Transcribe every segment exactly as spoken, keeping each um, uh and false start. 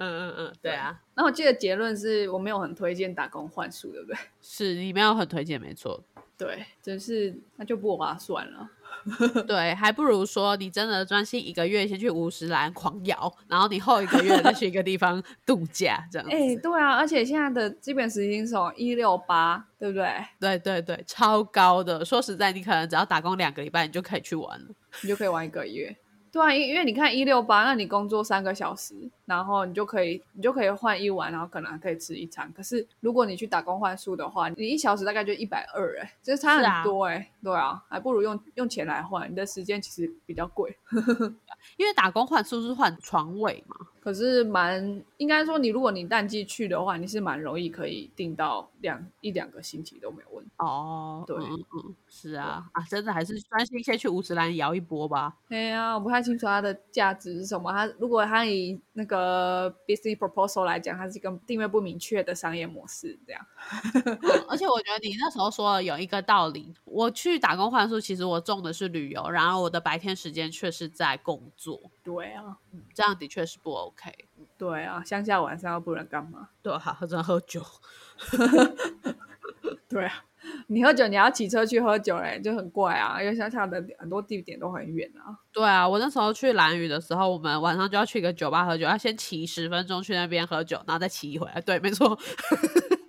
嗯嗯嗯，对啊。那我记得结论是我没有很推荐打工换宿，对不对？是，你没有很推荐，没错。对，就是那就不划算了。对，还不如说你真的专心一个月先去五十岚狂摇，然后你后一个月再去一个地方度假这样子。哎、欸，对啊，而且现在的基本时薪是一百六十八，对不对？对对对，超高的。说实在，你可能只要打工两个礼拜，你就可以去玩了，你就可以玩一个月。对啊，因为你看一百六十八，那你工作三个小时，然后你就可以你就可以换一碗，然后可能还可以吃一餐。可是如果你去打工换宿的话，你一小时大概就一百二十，哎，就是差很多哎、欸啊。对啊，还不如用用钱来换，你的时间其实比较贵。因为打工换宿是换床位嘛，可是蛮应该说你如果你淡季去的话，你是蛮容易可以订到两一两个星期都没有问题哦。对，嗯嗯，是啊啊，真的还是专心先去五十岚摇一波吧。对啊，我不太清楚它的价值是什么。它如果它以那个 business proposal 来讲，它是一个定位不明确的商业模式这样。嗯、而且我觉得你那时候说的有一个道理，我去打工换宿，其实我重的是旅游，然后我的白天时间却是在工作。对啊，嗯、这样的确是不 OK。对啊，乡下晚上又不能干嘛？对啊，好像喝酒。对啊，你喝酒你要骑车去喝酒嘞，就很怪啊，因为乡下的很多地点都很远啊。对啊，我那时候去兰屿的时候，我们晚上就要去一个酒吧喝酒，要先骑十分钟去那边喝酒，然后再骑回来。对，没错。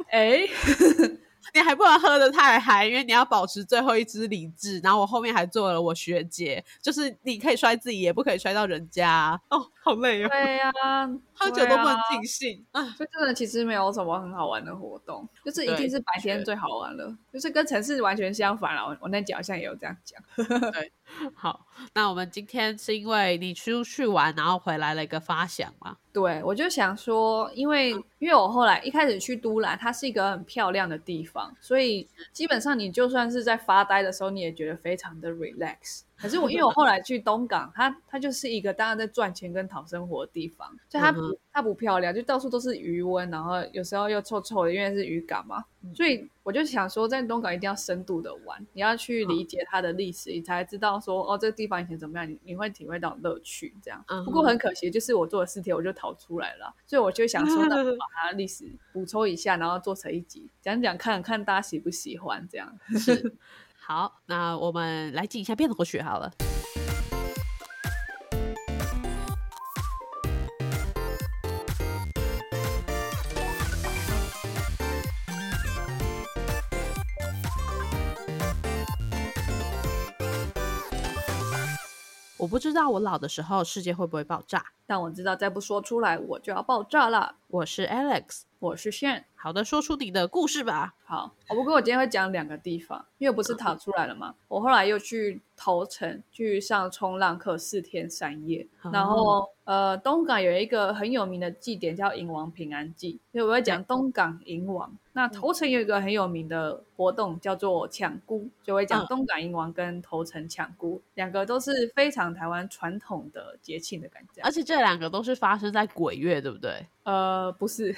哎、欸。你还不能喝得太嗨，因为你要保持最后一支理智。然后我后面还做了我学姐，就是你可以摔自己也不可以摔到人家、啊、哦，好累哦。对啊，喝酒都不能尽兴、啊啊、所以真的其实没有什么很好玩的活动，就是一定是白天最好玩了，就是跟城市完全相反啦。我那集好像也有这样讲。对，好，那我们今天是因为你出去玩然后回来了一个发想嘛？对，我就想说因为因为我后来一开始去都兰，它是一个很漂亮的地方，所以基本上你就算是在发呆的时候你也觉得非常的 relax。 可是我因为我后来去东港，它它就是一个大家在赚钱跟讨生活的地方，所以它不它不漂亮，就到处都是余温，然后有时候又臭臭的，因为是渔港嘛。所以我就想说在东港一定要深度的玩，你要去理解它的历史、嗯、你才知道说哦这个地方以前怎么样， 你, 你会体会到乐趣这样、嗯、不过很可惜就是我做了四天我就逃出来了，所以我就想说那我把它历史补充一下，然后做成一集讲讲看看大家喜不喜欢这样。是，好，那我们来进一下变活学好了。我不知道我老的时候世界会不会爆炸，但我知道再不说出来我就要爆炸了。我是 Alex， 我是 Shen。 好的，说出你的故事吧。好，不过我今天会讲两个地方，因为不是逃出来了嘛，我后来又去头城去上冲浪课四天三夜、哦、然后呃，东港有一个很有名的祭典叫迎王平安祭，所以我会讲东港迎王。那头城有一个很有名的活动叫做抢孤，就会讲东港迎王跟头城抢孤，两个都是非常台湾传统的节庆的感觉，而且这两个都是发生在鬼月对不对？呃，不是。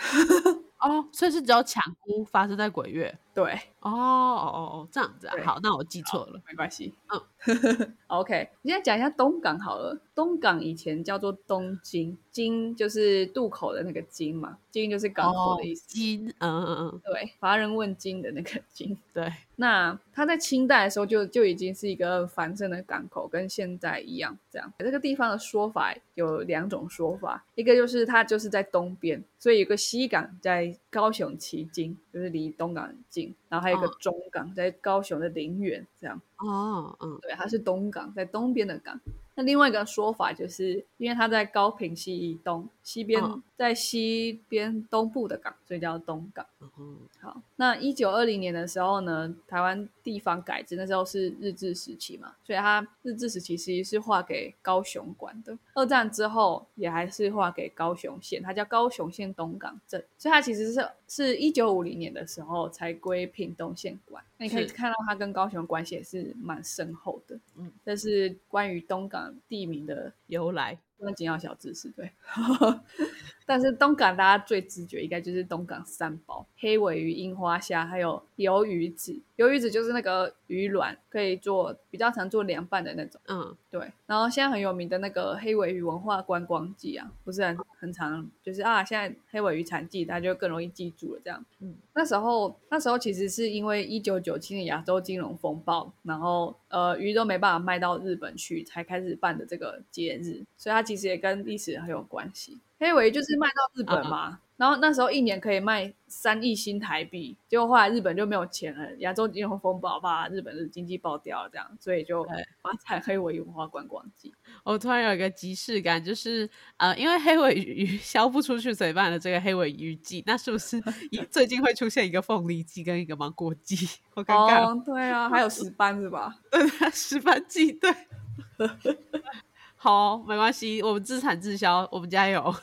哦，所以是只有抢孤发生在鬼月。对，哦哦哦，这样子啊。好，那我记错了，没关系。嗯，OK， 我现在讲一下东港好了。东港以前叫做东京，京就是渡口的那个京嘛，京就是港口的意思。哦、京，嗯嗯嗯，对，乏人问津的那个京。对，那它在清代的时候就就已经是一个繁盛的港口，跟现在一样这样。这个地方的说法有两种说法，一个就是它就是在东边，所以有个西港在高雄旗津，就是离东港近。然后还有一个中港、哦、在高雄的林园这样。哦，嗯，对，它是东港，在东边的港。那另外一个说法就是因为它在高屏溪以东西边、嗯、在西边东部的港，所以叫东港、嗯、好，那一九二零年的时候呢，台湾地方改制，那时候是日治时期嘛，所以它日治时期其实是划给高雄管的，二战之后也还是划给高雄县，它叫高雄县东港镇，所以它其实是是一九五零年的时候才归屏东县管。那你可以看到它跟高雄关系也是蛮深厚的，嗯，这是关于东港地名的由来，那紧要小知识，对。但是东港大家最直觉应该就是东港三宝：黑鮪鱼、樱花虾，还有鱿鱼子。鱿鱼子就是那个鱼卵，可以做比较常做凉拌的那种。嗯，对。然后现在很有名的那个黑鮪鱼文化观光季啊，不是很很常，就是啊，现在黑鮪鱼产季，大家就更容易记住了这样。嗯，那时候那时候其实是因为一九九七年亚洲金融风暴，然后呃鱼都没办法卖到日本去，才开始办的这个节日，所以它其实也跟历史很有关系。黑鮪鱼就是卖到日本嘛， uh-huh. 然后那时候一年可以卖三亿新台币，结果后来日本就没有钱了，亚洲金融风暴把日本的经济爆掉了这样，所以就发展黑鮪鱼文化观光季。我突然有一个即视感，就是呃，因为黑鮪鱼销不出去，所以办了这个黑鮪鱼季，那是不是最近会出现一个凤梨季跟一个芒果季？好尴尬、哦、对啊，还有石斑是吧？对啊，石斑季，对。好，没关系，我们自产自销，我们加油。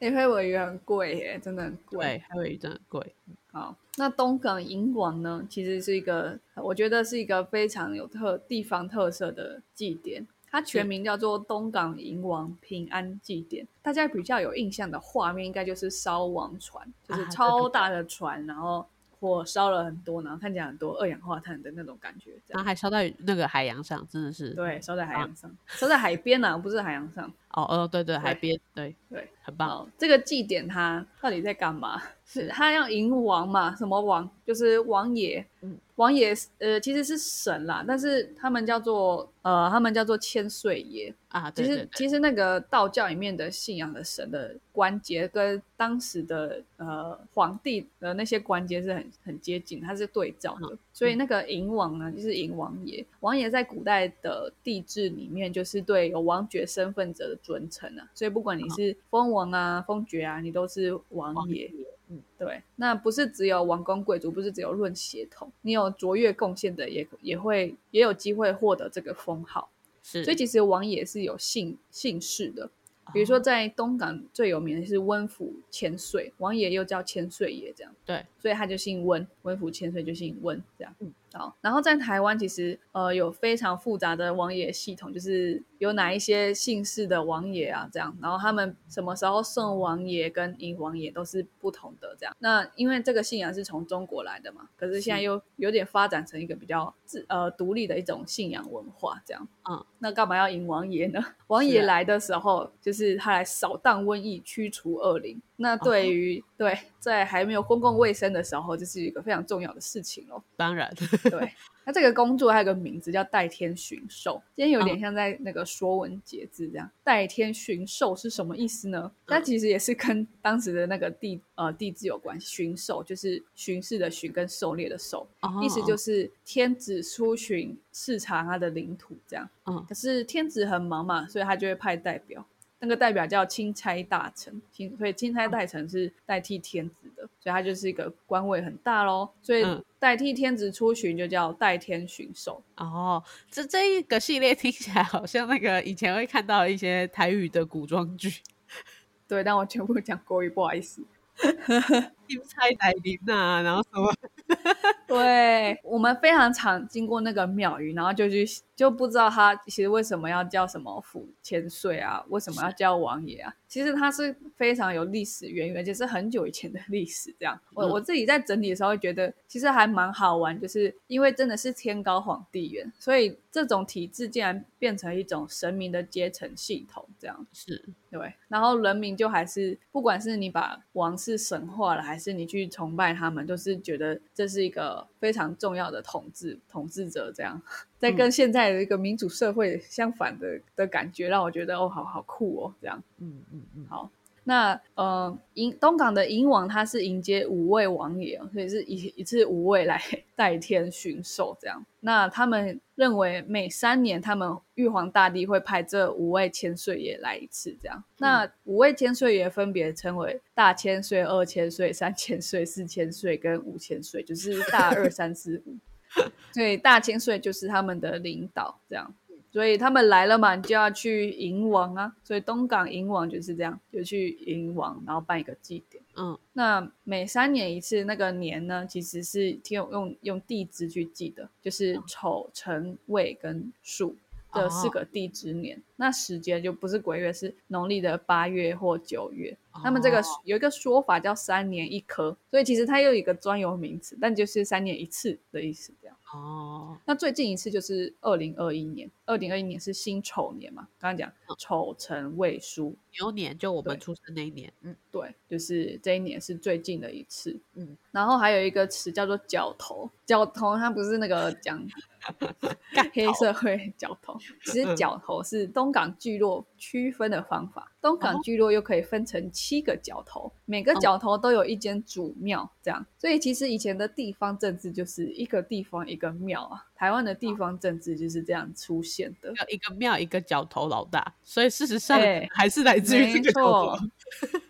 黑鮪鱼很贵耶，真的很贵。对，黑鮪鱼真的很贵。好，那东港银网呢，其实是一个，我觉得是一个非常有特地方特色的祭典，它全名叫做东港银王平安祭典。大家比较有印象的画面应该就是烧王船，就是超大的船、啊、然后火烧了很多，然后看起来很多二氧化碳的那种感觉，然后还烧到那个海洋上，真的是，对，烧在海洋上、啊、烧在海边啊，不是海洋上哦，哦，对对，海边，对对，很棒。这个祭典它到底在干嘛？是它要迎王嘛？什么王？就是王爷，嗯、王爷呃其实是神啦，但是他们叫做呃他们叫做千岁爷啊。对对对，其实其实那个道教里面的信仰的神的关节跟当时的呃皇帝的那些关节是很很接近，它是对照的。嗯、所以那个迎王呢，就是迎王爷。王爷在古代的帝制里面，就是对有王爵身份者的尊称啊，所以不管你是封王啊、哦、封爵啊，你都是王爷。嗯，对，那不是只有王公贵族，不是只有论血统，你有卓越贡献的也也会也有机会获得这个封号。是，所以其实王爷是有姓姓氏的，比如说在东港最有名的是温府千岁，王爷又叫千岁爷这样。对，所以他就姓温，温府千岁就姓温这样。嗯，好，然后在台湾其实呃有非常复杂的王爷系统，就是有哪一些姓氏的王爷啊这样，然后他们什么时候送王爷跟迎王爷都是不同的这样。那因为这个信仰是从中国来的嘛，可是现在又有点发展成一个比较自呃独立的一种信仰文化这样。嗯，那干嘛要迎王爷呢？王爷来的时候就是他来扫荡瘟疫，驱除恶灵。那对于、哦、对在还没有公共卫生的时候，这是一个非常重要的事情咯。当然。对，那这个工作还有个名字叫代天巡狩，今天有点像在那个说文解字这样、哦、代天巡狩是什么意思呢？它其实也是跟当时的那个地呃地质有关系，巡狩就是巡视的巡跟狩猎的狩、哦、意思就是天子出巡视察他的领土这样、哦、可是天子很忙嘛，所以他就会派代表，那个代表叫钦差大臣，所以钦差大臣是代替天子的，所以他就是一个官位很大咯，所以代替天子出巡就叫代天巡狩、嗯、哦，这这一个系列听起来好像那个以前会看到一些台语的古装剧。对，但我全部讲国语，不好意思。钦差大人啊，然后什么对，我们非常常经过那个庙宇，然后就去就不知道他其实为什么要叫什么府千岁啊，为什么要叫王爷啊，其实他是非常有历史渊源，而且是很久以前的历史这样。我我自己在整理的时候会觉得其实还蛮好玩，就是因为真的是天高皇帝远，所以这种体制竟然变成一种神明的阶层系统这样。是，对，然后人民就还是不管是你把王室神化了还是你去崇拜他们，都是觉得这是一个非常重要的统治统治者这样。在跟现在的一个民主社会相反的的感觉，让我觉得哦，好好酷哦，这样。嗯嗯嗯。好，那呃，迎东港的迎王他是迎接五位王爷，所以是一一次五位来代天巡狩这样。那他们认为每三年他们玉皇大帝会派这五位千岁爷来一次这样。那五位千岁爷分别称为大千岁、二千岁、三千岁、四千岁跟五千岁，就是大二三四五所以大千岁就是他们的领导这样，所以他们来了嘛，你就要去迎王啊，所以东港迎王就是这样，就去迎王，然后办一个祭典。嗯，那每三年一次，那个年呢，其实是用用用地支去记的，就是丑、辰、未跟戌的四个地支年。哦、那时间就不是鬼月，是农历的八月或九月。哦、他们这个有一个说法叫三年一科，所以其实它又有一个专有名词，但就是三年一次的意思这样。哦，那最近一次就是二零二一年，二零二一年是辛丑年嘛，刚刚讲丑辰未戌牛年，就我们出生那一年。嗯，对，就是这一年是最近的一次。嗯，然后还有一个词叫做角头，角头它不是那个讲黑社会角头，其实角头是东港聚落区分的方法，东港聚落又可以分成七个角头，每个角头都有一间主庙这样，所以其实以前的地方政治就是一个地方一个庙啊，台湾的地方政治就是这样出现的，一个庙一个角头老大，所以事实上还是来自于这个角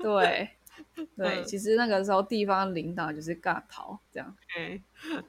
头、欸、对对、嗯，其实那个时候地方领导就是尬逃这样。Okay.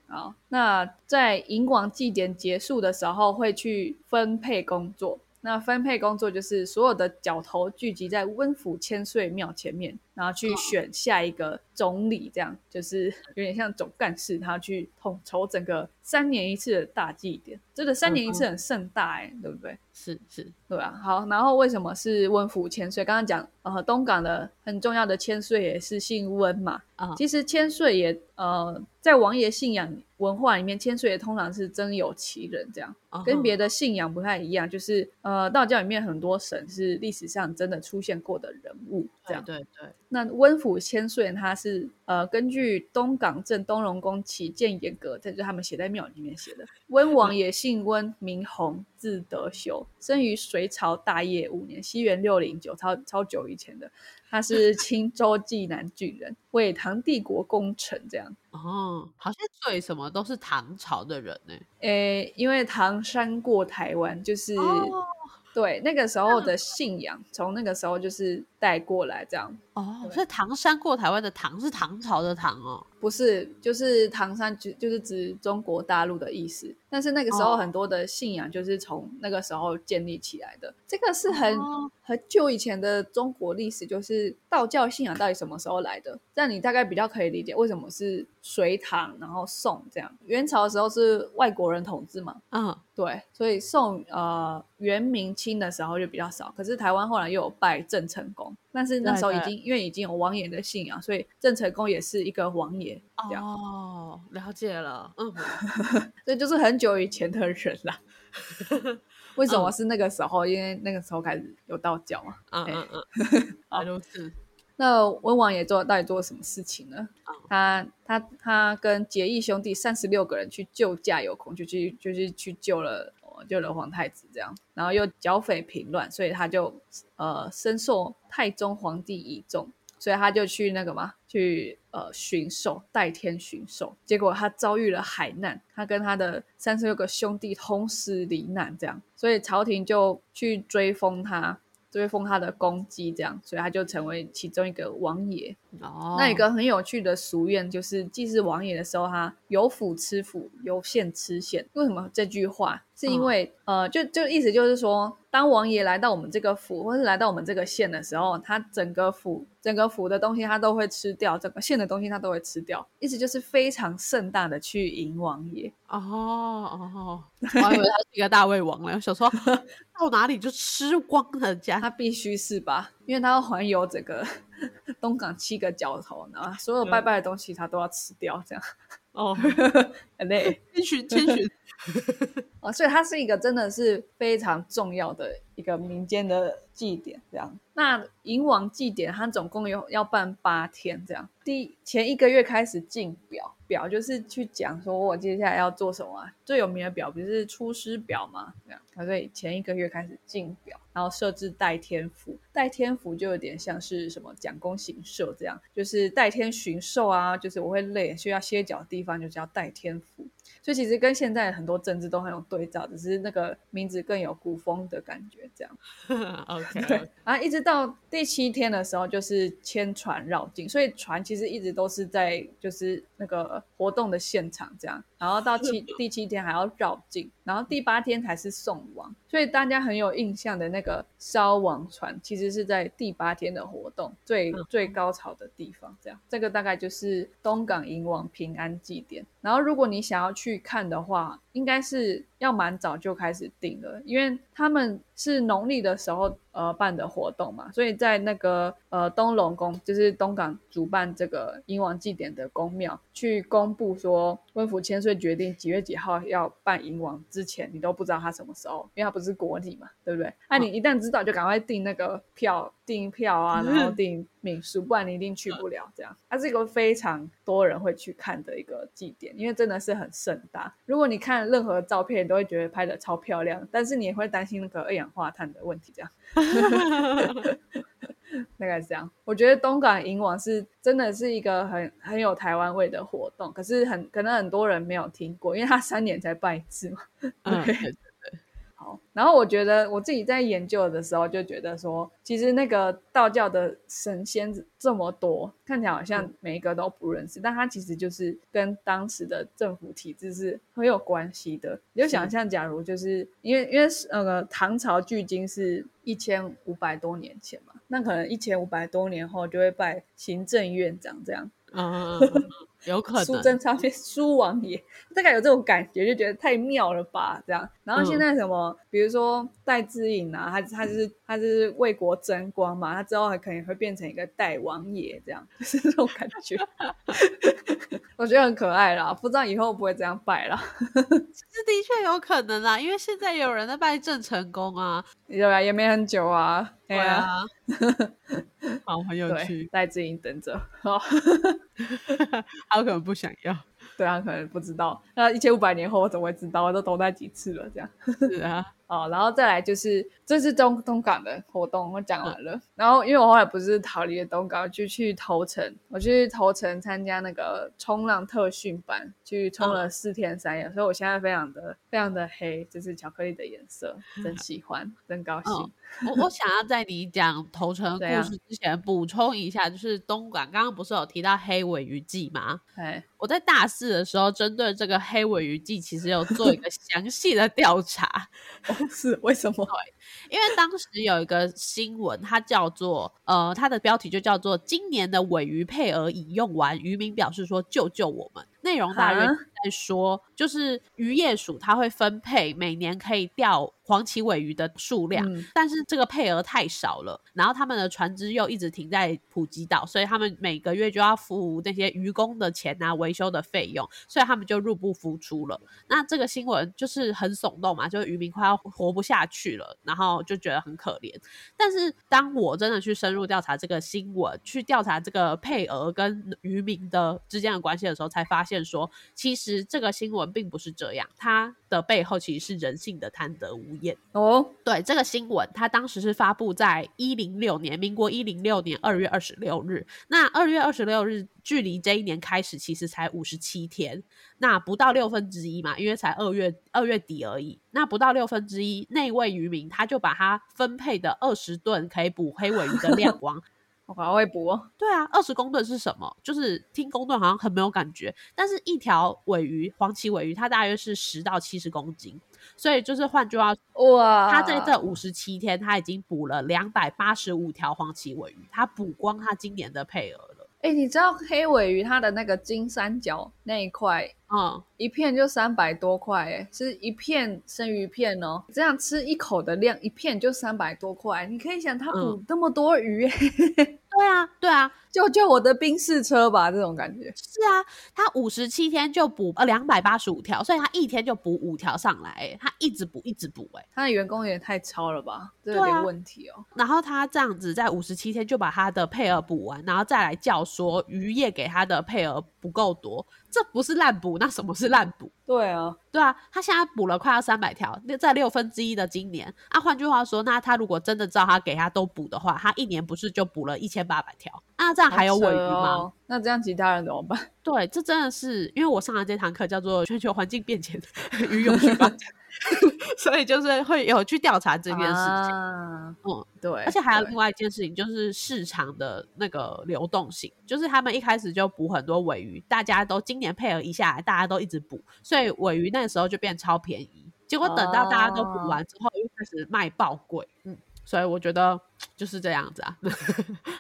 好，那在迎王祭典结束的时候会去分配工作，那分配工作就是所有的角头聚集在温府千岁庙前面，然后去选下一个总理这样、哦、就是有点像总干事，他去统筹整个三年一次的大祭典，真的三年一次很盛大耶、欸嗯、对不对？是是，对啊。好，然后为什么是温府千岁？刚刚讲呃，东港的很重要的千岁爷是姓温嘛、哦、其实千岁爷呃，在王爷信仰文化里面，千岁爷通常是真有其人这样、哦、跟别的信仰不太一样，就是呃，道教里面很多神是历史上真的出现过的人物这样。对对对，那温府千岁他是呃根据东港镇东荣宫起见沿革，这就是他们写在庙里面写的。温王爷姓温，名弘，字德修，生于隋朝大业五年，西元六零九，超超久以前的。他是青州济南郡人，为唐帝国功臣这样。哦，好像最什么都是唐朝的人呢、欸。诶，因为唐山过台湾，就是。哦，对，那个时候的信仰从那个时候就是带过来这样。哦，所以唐山过台湾的唐是唐朝的唐哦？不是，就是唐山就是指中国大陆的意思，但是那个时候很多的信仰就是从那个时候建立起来的。这个是很、哦、很久以前的中国历史，就是道教信仰到底什么时候来的，这样你大概比较可以理解为什么是隋唐然后宋这样。元朝的时候是外国人统治嘛，嗯，对，所以宋呃元明清的时候就比较少，可是台湾后来又有拜郑成功，但是那时候已经对对因为已经有王爷的信仰，所以郑成功也是一个王爷这样。哦，了解了，嗯，所以就是很久以前的人啦。为什么是那个时候、嗯？因为那个时候开始有道教嘛。嗯嗯嗯，啊，都是。那温王爷做到底做了什么事情呢？oh. 他他他跟结义兄弟三十六个人去救驾有功，就去就是去救了救了皇太子这样，然后又剿匪平乱，所以他就呃深受太宗皇帝倚重，所以他就去那个嘛去呃巡狩，代天巡狩，结果他遭遇了海难，他跟他的三十六个兄弟同时罹难这样，所以朝廷就去追封他。就会封他的功绩这样，所以他就成为其中一个王爷、oh. 那一个很有趣的俗谚就是既是王爷的时候他有府吃府，有县吃县。为什么这句话？是因为、oh. 呃，就就意思就是说当王爷来到我们这个府或是来到我们这个县的时候，他整个府整个府的东西他都会吃掉，整个县的东西他都会吃掉，意思就是非常盛大的去迎王爷。哦哦，我以为他是一个大胃王了，想说到哪里就吃光人家，他必须是吧？因为他要环游整个东港七个角头，然后所有拜拜的东西他都要吃掉，这样。哦，很累，千寻千寻。哦，所以他是一个真的是非常重要的一个民间的祭典，这样。那迎王祭典，他总共有要办八天，这样。第前一个月开始进表。表就是去讲说我接下来要做什么、啊、最有名的表不是出师表吗？这样，所以前一个月开始进表，然后设置代天符，代天符就有点像是什么蒋公行寿这样，就是代天巡狩啊，就是我会累需要歇脚的地方就是要代天符，所以其实跟现在很多政治都很有对照，只是那个名字更有古风的感觉这样OK, okay. 对，然后一直到第七天的时候就是牵船绕境，所以船其实一直都是在就是那个活动的现场这样，然后到七第七天还要绕境，然后第八天才是送往，所以大家很有印象的那个烧网船其实是在第八天的活动最、嗯、最高潮的地方这样，这个大概就是东港迎王平安祭典。然后如果你想要去看的话应该是要蛮早就开始订了，因为他们是农历的时候呃办的活动嘛，所以在那个呃东龙宫就是东港主办这个迎王祭典的宫庙去公布说温府千岁决定几月几号要办迎王之前你都不知道他什么时候，因为他不是国体嘛，对不对？那、啊、你一旦知道就赶快订那个票，订票啊，然后订民宿，不然你一定去不了这样。它、啊、是一个非常多人会去看的一个祭典，因为真的是很盛大，如果你看任何照片你都会觉得拍得超漂亮，但是你也会担心那个二氧化碳的问题这样大概是这样。我觉得东港迎王是真的是一个很很有台湾味的活动，可是很可能很多人没有听过，因为它三年才办一次嘛。嗯，对对对。好，然后我觉得我自己在研究的时候就觉得说，其实那个道教的神仙这么多，看起来好像每一个都不认识、嗯、但它其实就是跟当时的政府体制是很有关系的。你就想象假如就是因为因为呃唐朝距今是一千五百多年前嘛，那可能一千五百多年后就会拜行政院长这样。嗯，有可能苏贞昌变苏王爷，大概有这种感觉，就觉得太妙了吧这样。然后现在什么、嗯、比如说戴资颖啊，他他就是他就是为国争光嘛，他之后还可能会变成一个戴王爷这样，就是这种感觉我觉得很可爱啦，不知道以后不会这样拜啦其实的确有可能啦，因为现在有人在拜郑成功啊，对啊，也没很久啊，对啊好，很有趣，戴资颖等着他可能不想要，对啊，可能不知道，那一千五百年后我怎么会知道，我都投胎几次了这样是啊哦，然后再来就是这是东东港的活动我讲完了、嗯、然后因为我后来不是逃离了东港就去头城，我去头城参加那个冲浪特训班，去冲了四天三夜、嗯、所以我现在非常的非常的黑，就是巧克力的颜色，真喜欢、嗯、真高兴、哦、我, 我想要在你讲头城故事之前补充一下，就是东港刚刚不是有提到黑鮪鱼祭吗？我在大四的时候针对这个黑鮪鱼祭其实有做一个详细的调查是为什么？因为当时有一个新闻，它叫做呃，它的标题就叫做今年的鮪鱼配额已用完，渔民表示说救救我们。内容大约在说就是渔业署它会分配每年可以钓黄鳍鮪鱼的数量、嗯、但是这个配额太少了，然后他们的船只又一直停在普吉岛，所以他们每个月就要付那些渔工的钱啊，维修的费用，所以他们就入不敷出了。那这个新闻就是很耸动嘛，就是渔民快要活不下去了，然后就觉得很可怜。但是当我真的去深入调查这个新闻，去调查这个配额跟渔民的之间的关系的时候，才发现说其实这个新闻并不是这样，它的背后其实是人性的贪得无厌哦。对，这个新闻它当时是发布在一零六年，民国一零六年二月二十六日，那二月二十六日距离这一年开始其实才五十七天，那不到六分之一嘛，因为才二月二月底而已，那不到六分之一，那位渔民他就把他分配的二十吨可以捕黑鮪鱼的量往我好会捕哦。对啊，二十公吨是什么？就是听公吨好像很没有感觉，但是一条鮪鱼，黄鳍鮪鱼，它大约是十到七十公斤，所以就是换句话说，哇，他在这五十七天他已经捕了两百八十五条黄鳍鮪鱼，他捕光他今年的配额了。欸，你知道黑鮪鱼它的那个金三角那一块嗯，一片就三百多块耶，是一片生鱼片哦，这样吃一口的量，一片就三百多块，你可以想它捕那么多鱼耶、嗯、对啊对啊，救救我的宾士车吧，这种感觉。是啊，他五十七天就补两百八十五条，所以他一天就补五条上来、欸，他一直补一直补、欸，他的员工有点太超了吧，这有点问题哦、喔啊。然后他这样子在五十七天就把他的配额补完，然后再来叫说渔业给他的配额不够多，这不是滥补，那什么是滥补？对啊，对啊，他现在补了快要三百条，在六分之一的今年。啊，换句话说，那他如果真的照他给他都补的话，他一年不是就补了一千八百条？那这样还有鮪魚吗、哦？那这样其他人怎么办？对，这真的是因为我上了这堂课叫做全球环境变迁与永续发展，所以就是会有去调查这件事情、啊嗯、对，而且还有另外一件事情就是市场的那个流动性，就是他们一开始就补很多鮪魚，大家都今年配合一下来大家都一直补，所以鮪魚那时候就变超便宜，结果等到大家都补完之后又开始卖爆贵、啊、嗯，所以我觉得就是这样子啊。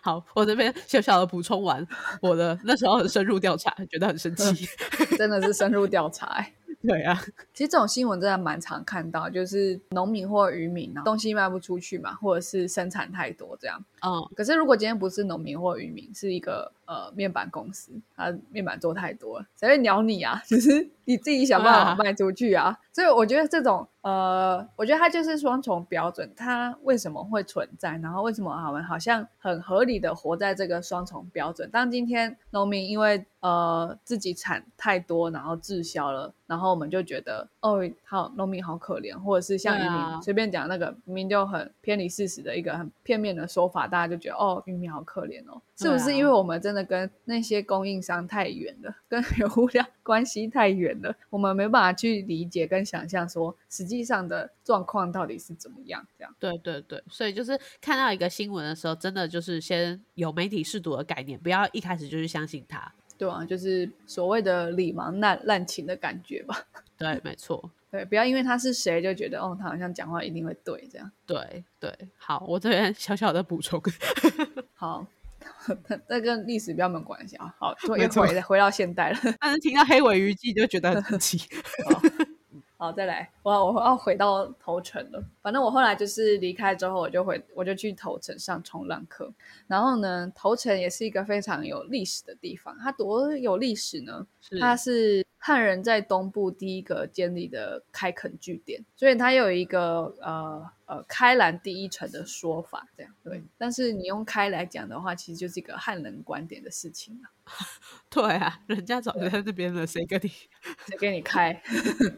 好，我这边小小的补充完我的那时候很深入调查，觉得很生气、嗯、真的是深入调查、欸、对啊，其实这种新闻真的蛮常看到，就是农民或渔民、啊、东西卖不出去嘛，或者是生产太多这样、嗯、可是如果今天不是农民或渔民，是一个呃面板公司，它面板做太多了，谁会鸟你啊，就是你自己想办法卖出去啊、嗯、所以我觉得这种呃，我觉得它就是双重标准，它为什么会存在，然后为什么我们好像很合理的活在这个双重标准。当今天农民因为呃自己产太多然后滞销了，然后我们就觉得哦好，农民好可怜，或者是像渔民、啊、随便讲那个渔民就很偏离事实的一个很片面的说法，大家就觉得哦渔民好可怜哦，是不是因为我们真的跟那些供应商太远了，跟原物料关系太远了，我们没办法去理解跟想象说实际上的状况到底是怎么样，这样。对对对，所以就是看到一个新闻的时候，真的就是先有媒体识读的概念，不要一开始就是相信它。对啊，就是所谓的理盲滥情的感觉吧。对，没错。对，不要因为他是谁就觉得哦，他好像讲话一定会对这样。对对，好，我这边小小的补充。好。这跟历史比较没有关系啊。好，又 回, 回到现代了，但是听到黑鮪魚记就觉得很神奇。好，再来，我我要回到头城了。反正我后来就是离开之后，我就回我就去头城上冲浪课。然后呢，头城也是一个非常有历史的地方。它多有历史呢？是它是汉人在东部第一个建立的开垦据点，所以它有一个呃呃开兰第一城的说法，这样对。但是你用开来讲的话，其实就是一个汉人观点的事情啊。对啊，人家早就在那边了，谁跟你谁跟你开？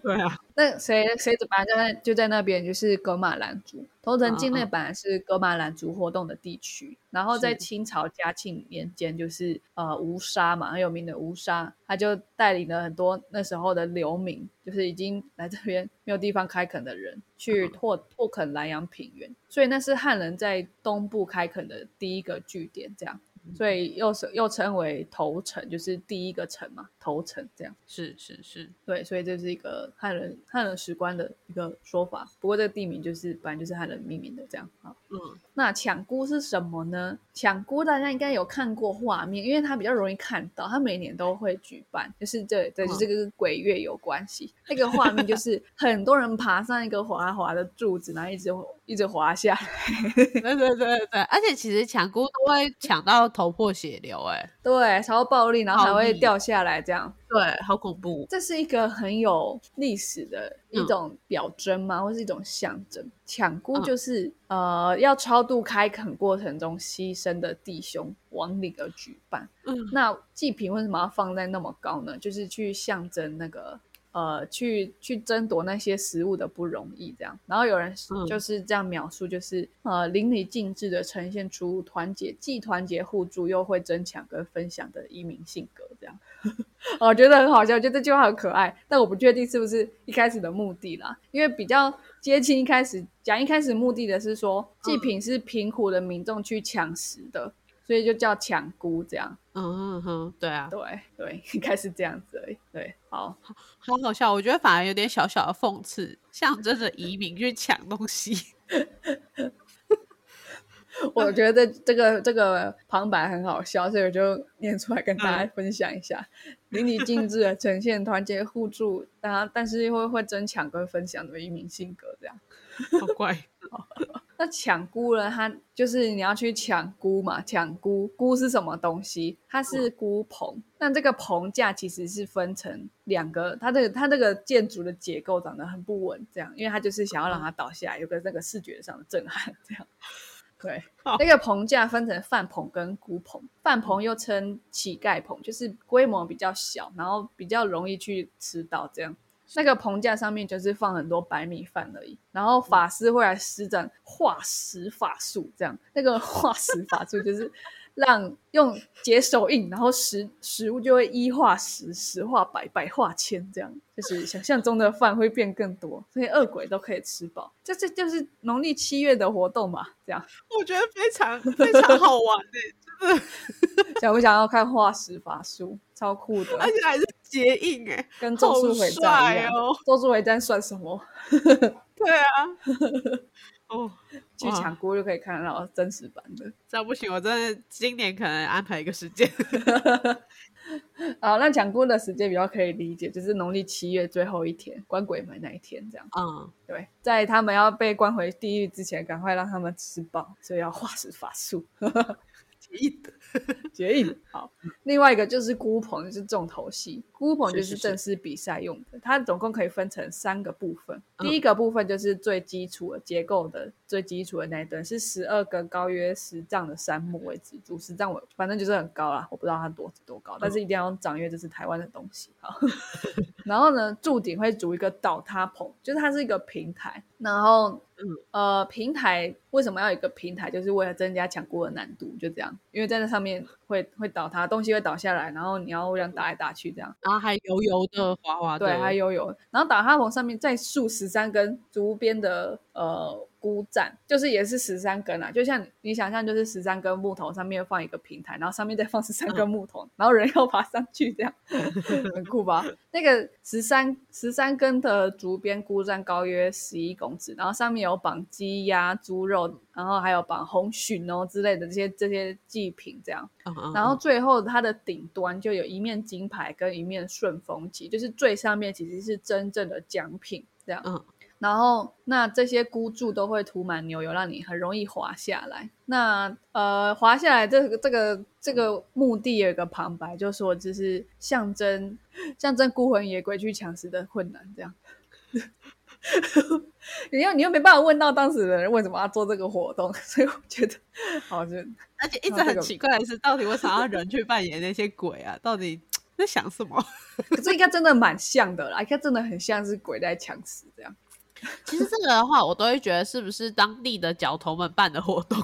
对啊，那谁谁本来就在就在那边，就是噶玛兰族。头城境内本来是噶玛兰族活动的地区，然后在清朝嘉庆年间，就是呃吴沙嘛，很有名的吴沙，他就带领了很多那时候的流民，就是已经来这边没有地方开垦的人，去拓拓垦南洋平原，所以那是汉人在东部开垦的第一个据点，这样。所以 又, 又称为头城，就是第一个城嘛，头城这样。是是是，对，所以这是一个汉人汉人史观的一个说法。不过这个地名就是本来就是汉人命名的这样。好，嗯，那抢孤是什么呢？抢孤大家应该有看过画面，因为它比较容易看到，它每年都会举办，就是这这、就是跟鬼月有关系。嗯、那个画面就是很多人爬上一个滑滑的柱子，然后一直一直滑下来。对对对对，而且其实抢孤都会抢到头破血流、欸、对，超暴力，然后还会掉下来这样。对，好恐怖。这是一个很有历史的一种表征吗、嗯、或是一种象征。抢孤就是、嗯、呃，要超度开垦过程中牺牲的弟兄亡灵而举办、嗯、那祭品为什么要放在那么高呢？就是去象征那个呃，去去争夺那些食物的不容易这样。然后有人就是这样描述，就是、嗯、呃，淋漓尽致的呈现出团结既团结互助又会争抢跟分享的移民性格这样。我觉得很好笑，我觉得这句话很可爱，但我不确定是不是一开始的目的啦，因为比较接近一开始讲一开始目的的是说祭品是贫苦的民众去抢食的，所以就叫抢孤这样。嗯哼，对啊，对对，应该是这样子而已。对，好，好好笑，我觉得反而有点小小的讽刺，象征着移民去抢东西。我觉得这个这个旁白很好笑，所以我就念出来跟大家分享一下。淋漓尽致的呈现团结互助，但是会会争抢跟分享的移民性格，这样。好怪。那抢菇呢，它就是你要去抢菇嘛，抢菇，菇是什么东西？它是菇棚。嗯、那这个棚架其实是分成两个，它这个它这个建筑的结构长得很不稳，这样，因为它就是想要让它倒下来，有个那个视觉上的震撼，这样。对，那个棚架分成饭棚跟菇棚，饭棚又称乞丐棚，就是规模比较小，然后比较容易去吃到这样。那个棚架上面就是放很多白米饭而已，然后法师会来施展化石法术，这样，那个化石法术就是让用解手印，然后食食物就会一化十，十化百，百化千，这样就是想象中的饭会变更多，所以恶鬼都可以吃饱。这这就是农历七月的活动嘛，这样我觉得非常非常好玩哎、欸，真的想不想要看化石法术？超酷的，而且还是结印哎、欸，跟咒术回战一样。哦、咒术回战算什么？对啊。哦，去抢菇就可以看到真实版的。这不行，我真的今年可能安排一个时间。好，那抢菇的时间比较可以理解，就是农历七月最后一天，关鬼门那一天这样。嗯，对，在他们要被关回地狱之前，赶快让他们吃饱，所以要化石法术。结印结印好。另外一个就是菇棚，就是重头戏，菇棚就是正式比赛用的，是是是，它总共可以分成三个部分、嗯、第一个部分就是最基础的结构的最基础的那一段，是十二根高约十丈的杉木为支柱，十丈反正就是很高啦，我不知道它多多高，但是一定要用掌，因为这是台湾的东西。好然后呢，柱顶会筑一个倒塌棚，就是它是一个平台，然后嗯、呃，平台为什么要有一个平台，就是为了增加抢菇的难度，就这样，因为在那上面会会倒塌，东西会倒下来，然后你要这样打来打去这样，然后还油油的滑滑的，对，还油油的。然后倒塌棚上面再竖十三根竹编的呃菇毡，就是也是十三根啊，就像你想象，就是十三根木头上面放一个平台，然后上面再放十三根木头、嗯、然后人要爬上去这样很酷吧那个十三十三根的竹编菇毡高约十一公尺，然后上面有有绑鸡鸭猪肉，然后还有绑红鲟哦之类的这些这些祭品这样、嗯嗯、然后最后它的顶端就有一面金牌跟一面顺风旗，就是最上面其实是真正的奖品这样、嗯、然后那这些菇柱都会涂满牛油，让你很容易滑下来。那呃滑下来这个这个这个墓地有一个旁白，就说这是象征象征孤魂野鬼去抢食的困难这样你又你又没办法问到当时的人为什么要做这个活动，所以我觉得好，就而且一直很奇怪的是，到底为什么要人去扮演那些鬼啊？到底在想什么？可是应该真的蛮像的啦，应该真的很像是鬼在抢食这样。其实这个的话，我都会觉得是不是当地的角头们办的活动，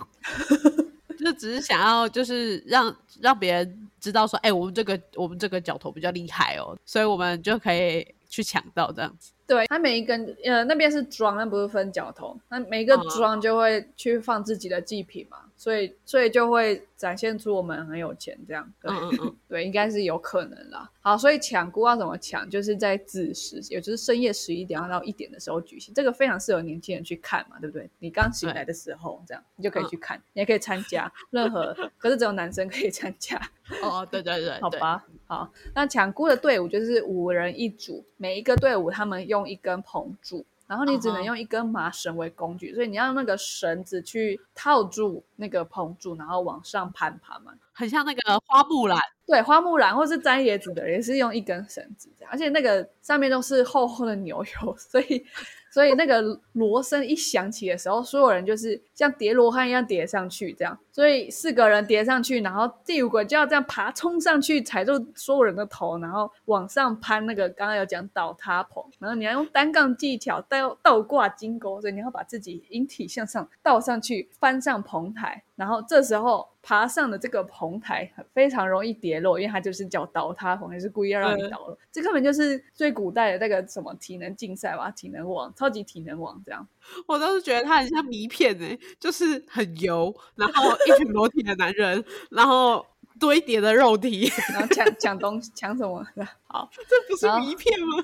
就只是想要就是让让别人知道说，哎、欸，我们这个我们这个角头比较厉害哦，所以我们就可以去抢到这样子。对，它每一根呃那边是庄，那不是分角头，那每一个庄就会去放自己的祭品嘛，所以所以就会展现出我们很有钱这样。对，嗯嗯嗯对，应该是有可能啦。好，所以抢菇要怎么抢，就是在子时，也就是深夜十一点到一点的时候举行，这个非常适合年轻人去看嘛，对不对？你刚醒来的时候这样你就可以去看、嗯、你也可以参加任何可是只有男生可以参加哦，对对 对, 对，好吧。好，那抢菇的队伍就是五人一组，每一个队伍他们用一根棚柱，然后你只能用一根麻绳为工具、uh-huh. 所以你要用那个绳子去套住那个棚柱，然后往上攀爬嘛，很像那个花木兰。对，花木兰或是摘椰子的也是用一根绳子这样，而且那个上面都是厚厚的牛油，所以所以那个锣声一响起的时候，所有人就是像叠罗汉一样叠上去这样，所以四个人叠上去，然后第五个就要这样爬冲上去，踩住所有人的头，然后往上攀那个刚刚有讲倒塌棚，然后你要用单杠技巧倒倒挂金钩，所以你要把自己引体向上倒上去，翻上棚台，然后这时候爬上的这个棚台非常容易跌落，因为它就是叫倒塌棚，就是故意要让你倒落、嗯、这根本就是最古代的那个什么体能竞赛吧，体能网，超级体能网这样。我倒是觉得它很像迷片耶、欸、就是很油，然后一群裸体的男人然后堆叠的肉体然后抢抢东西，抢什么好，这不是迷片吗？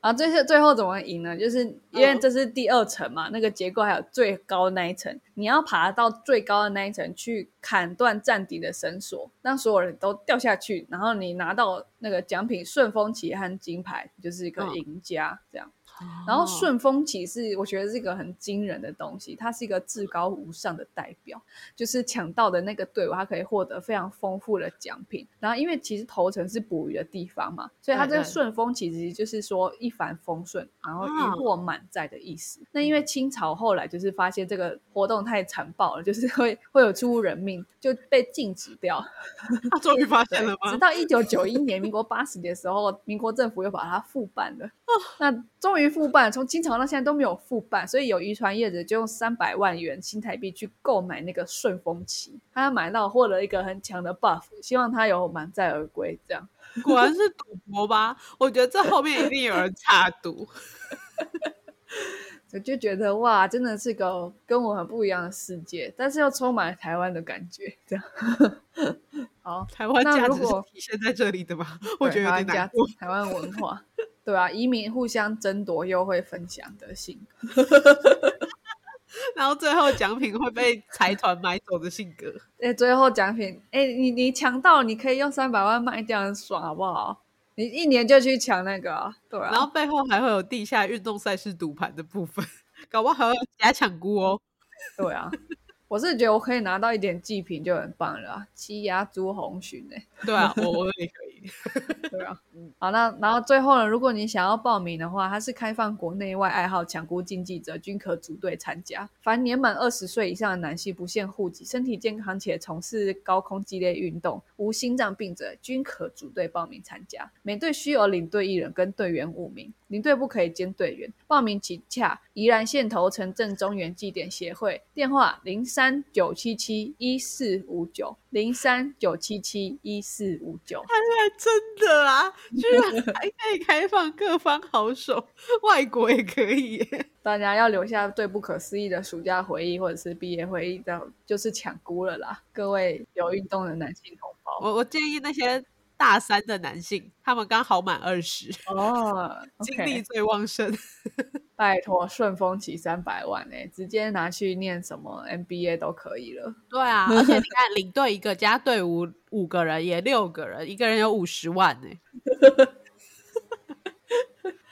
然后最后最后怎么赢呢，就是因为这是第二层嘛、oh. 那个结构还有最高那一层，你要爬到最高的那一层去砍断站底的绳索，让所有人都掉下去，然后你拿到那个奖品顺风旗和金牌，就是一个赢家、oh. 这样。然后顺风旗是我觉得是一个很惊人的东西，它是一个至高无上的代表，就是抢到的那个队伍它可以获得非常丰富的奖品，然后因为其实头城是捕鱼的地方嘛，所以它这个顺风旗其实就是说一帆风顺然后一获满载的意思、哦、那因为清朝后来就是发现这个活动太残暴了，就是会会有出人命就被禁止掉。他终于发现了吗？直到一九九一年民国八十年的时候民国政府又把它复办了、哦、那终于复办，从清朝到现在都没有复办，所以有渔船业者就用三百万元新台币去购买那个顺风旗，他买到获得一个很强的 buff， 希望他有满载而归。这样果然是赌博吧？我觉得这后面一定有人插赌。我就觉得哇，真的是个跟我很不一样的世界，但是又充满了台湾的感觉。这样好，台湾价值是体现在这里的吧？我觉得有点难过。台湾文化，对啊，移民互相争夺又会分享的性格。然后最后奖品会被财团买走的性格。欸、最后奖品，欸、你你抢到，你可以用三百万卖掉，很爽，好不好？你一年就去抢那个、啊，对啊。然后背后还会有地下运动赛事赌盘的部分，搞不好还有假抢菇哦。对啊，我是觉得我可以拿到一点祭品就很棒了、啊，鸡鸭猪红鲟哎、欸。对啊，我我也可以。对啊，好，那然后最后呢，如果你想要报名的话，它是开放国内外爱好抢菇竞技者均可组队参加，凡年满二十岁以上的男性不限户籍，身体健康且从事高空激烈运动，无心脏病者均可组队报名参加。每队需有领队一人跟队员五名，领队不可以兼队员。报名请洽宜兰县头城镇中原祭典协会，电话零三九七七一四五九零三九七七一四五九。他是真的啊，居然还可以开放各方好手，外国也可以耶。大家要留下最不可思议的暑假回忆或者是毕业回忆，就是抢菇了啦，各位有运动的男性同胞。我我建议那些大三的男性，他们刚好满二十哦，精力最旺盛。拜托，顺风旗三百万哎、欸，直接拿去念什么 M B A 都可以了。对啊，而且你看，领队一个加队伍五个人也六个人，一个人有五十万哎、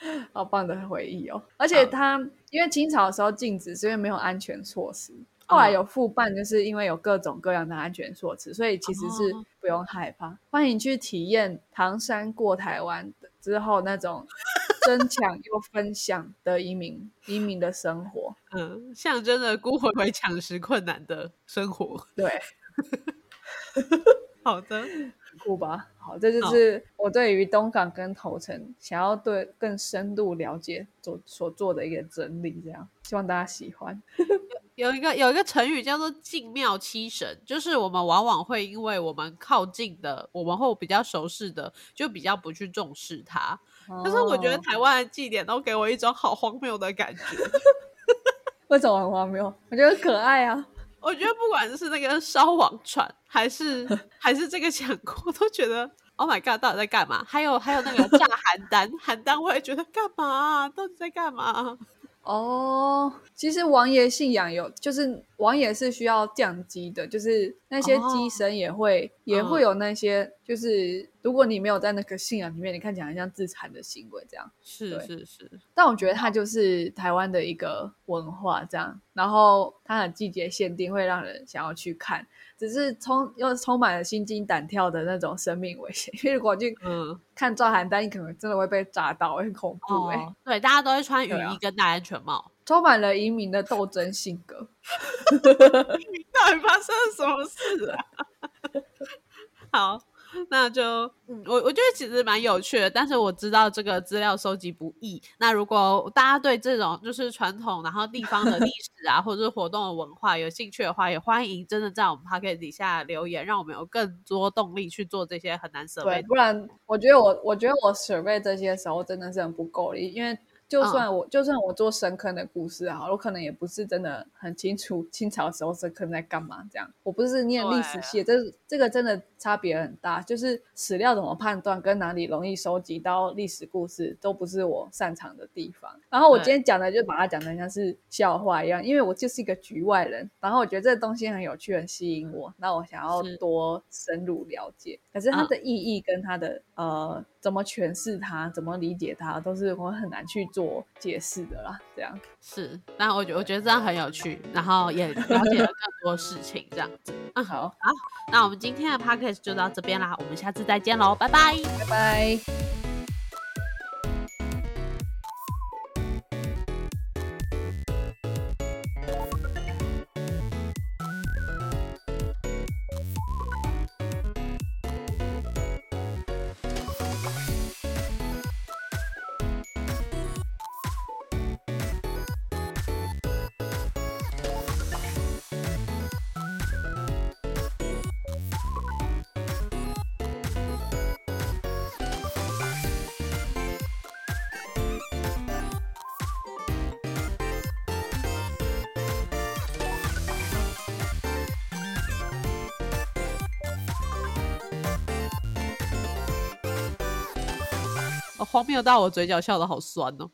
欸，好棒的回忆哦！而且他因为清朝的时候禁止，是因为没有安全措施。后来有复办，就是因为有各种各样的安全措施，所以其实是不用害怕。哦、欢迎去体验唐山过台湾之后那种争抢又分享的移民移民的生活，嗯，象征着孤回回抢食困难的生活。对，好的，很酷吧？好，这就是我对于东港跟头城想要对更深入了解所所做的一个整理，这样希望大家喜欢。有一个有一个成语叫做进庙七神，就是我们往往会因为我们靠近的我们或比较熟识的就比较不去重视它、哦、但是我觉得台湾的祭典都给我一种好荒谬的感觉。为什么很荒谬？我觉得很可爱啊。我觉得不管是那个烧网船还是还是这个抢菇，我都觉得 Oh my god 到底在干嘛。还有还有那个炸邯郸，邯郸我也觉得干嘛，到底在干嘛哦、oh, 其实王爷信仰有就是王爷是需要降鸡的，就是那些鸡神也会、oh. 也会有那些，就是如果你没有在那个信仰里面，你看起来很像自残的行为，这样是是是。但我觉得它就是台湾的一个文化这样，然后它的季节限定会让人想要去看，只是充又充满了心惊胆跳的那种生命危险，因为如果去看赵邯郸，你可能真的会被炸到，很恐怖哎、欸哦。对，大家都会穿雨衣跟戴安全帽、啊，充满了移民的斗争性格。移民到底发生了什么事啊？好，那就、嗯、我我觉得其实蛮有趣的，但是我知道这个资料收集不易。那如果大家对这种就是传统然后地方的历史啊，或者是活动的文化有兴趣的话，也欢迎真的在我们 Podcast 底下留言，让我们有更多动力去做这些很难survey。对，不然我觉得我我觉得我survey这些时候真的是很不够力，因为就算我、嗯、就算我做深坑的故事好，我可能也不是真的很清楚清朝的时候深坑在干嘛这样。我不是念历史系，这这个真的差别很大，就是史料怎么判断跟哪里容易收集到历史故事都不是我擅长的地方。然后我今天讲的就把它讲得像是笑话一样，因为我就是一个局外人，然后我觉得这个东西很有趣很吸引我，那我想要多深入了解。可是它的意义跟它的、嗯、呃怎么诠释它怎么理解它都是我很难去做做解释的啦，这样是。那我觉得我觉得这样很有趣，然后也了解了更多事情这样子。嗯，好，好，那我们今天的 podcast 就到这边啦，我们下次再见喽，拜拜，拜拜。荒谬到我嘴角笑得好酸哦。